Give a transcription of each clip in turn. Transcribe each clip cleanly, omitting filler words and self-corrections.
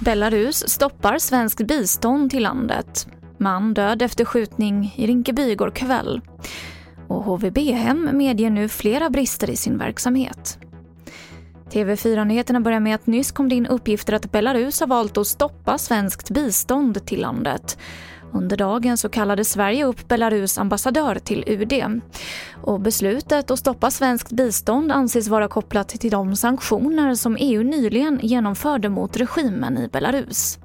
Belarus stoppar svensk bistånd till landet. Man död efter skjutning i Rinkeby igår kväll. Och HVB-hem medger nu flera brister i sin verksamhet. TV4-nyheterna börjar med att nyss kom det in uppgifter att Belarus har valt att stoppa svenskt bistånd till landet. Under dagen så kallade Sverige upp Belarus ambassadör till UD. Och beslutet att stoppa svenskt bistånd anses vara kopplat till de sanktioner som EU nyligen genomförde mot regimen i Belarus.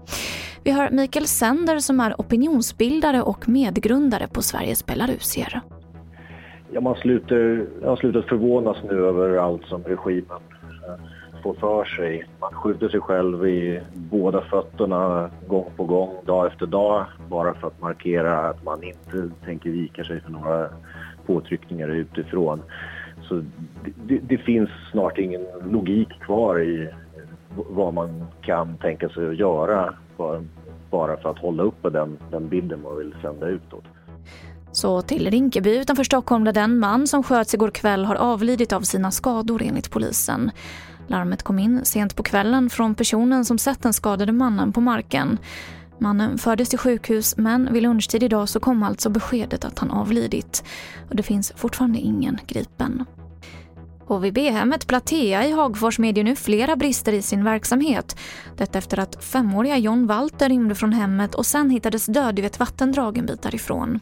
Vi har Mikael Sender som är opinionsbildare och medgrundare på Sveriges Belaruser. Ja, man slutar förvånas nu över allt som regimen får för sig. Man skjuter sig själv i båda fötterna gång på gång, dag efter dag, bara för att markera att man inte tänker vika sig för några påtryckningar utifrån. Så det finns snart ingen logik kvar i vad man kan tänka sig att göra bara för att hålla uppe den bilden man vill sända utåt. Så till Rinkeby utanför Stockholm där den man som sköts igår kväll har avlidit av sina skador enligt polisen. Larmet kom in sent på kvällen från personen som sett den skadade mannen på marken. Mannen fördes till sjukhus, men vid lunchtid idag så kom alltså beskedet att han avlidit. Och det finns fortfarande ingen gripen. HVB-hemmet Platea i Hagfors medger nu flera brister i sin verksamhet. Detta efter att 5-åriga Jon Walter rymde från hemmet och sen hittades död i ett vattendrag en bit därifrån.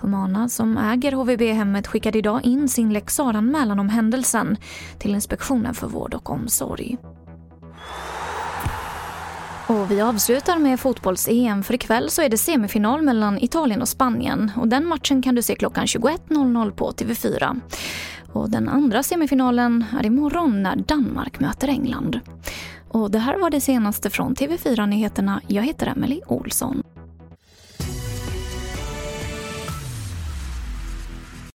Humana som äger HVB-hemmet skickade idag in sin läxaranmälan om händelsen till Inspektionen för vård och omsorg. Och vi avslutar med fotbolls-EM, för ikväll så är det semifinal mellan Italien och Spanien. Och den matchen kan du se klockan 21.00 på TV4. Och den andra semifinalen är imorgon när Danmark möter England. Och det här var det senaste från TV4-nyheterna. Jag heter Emelie Olsson.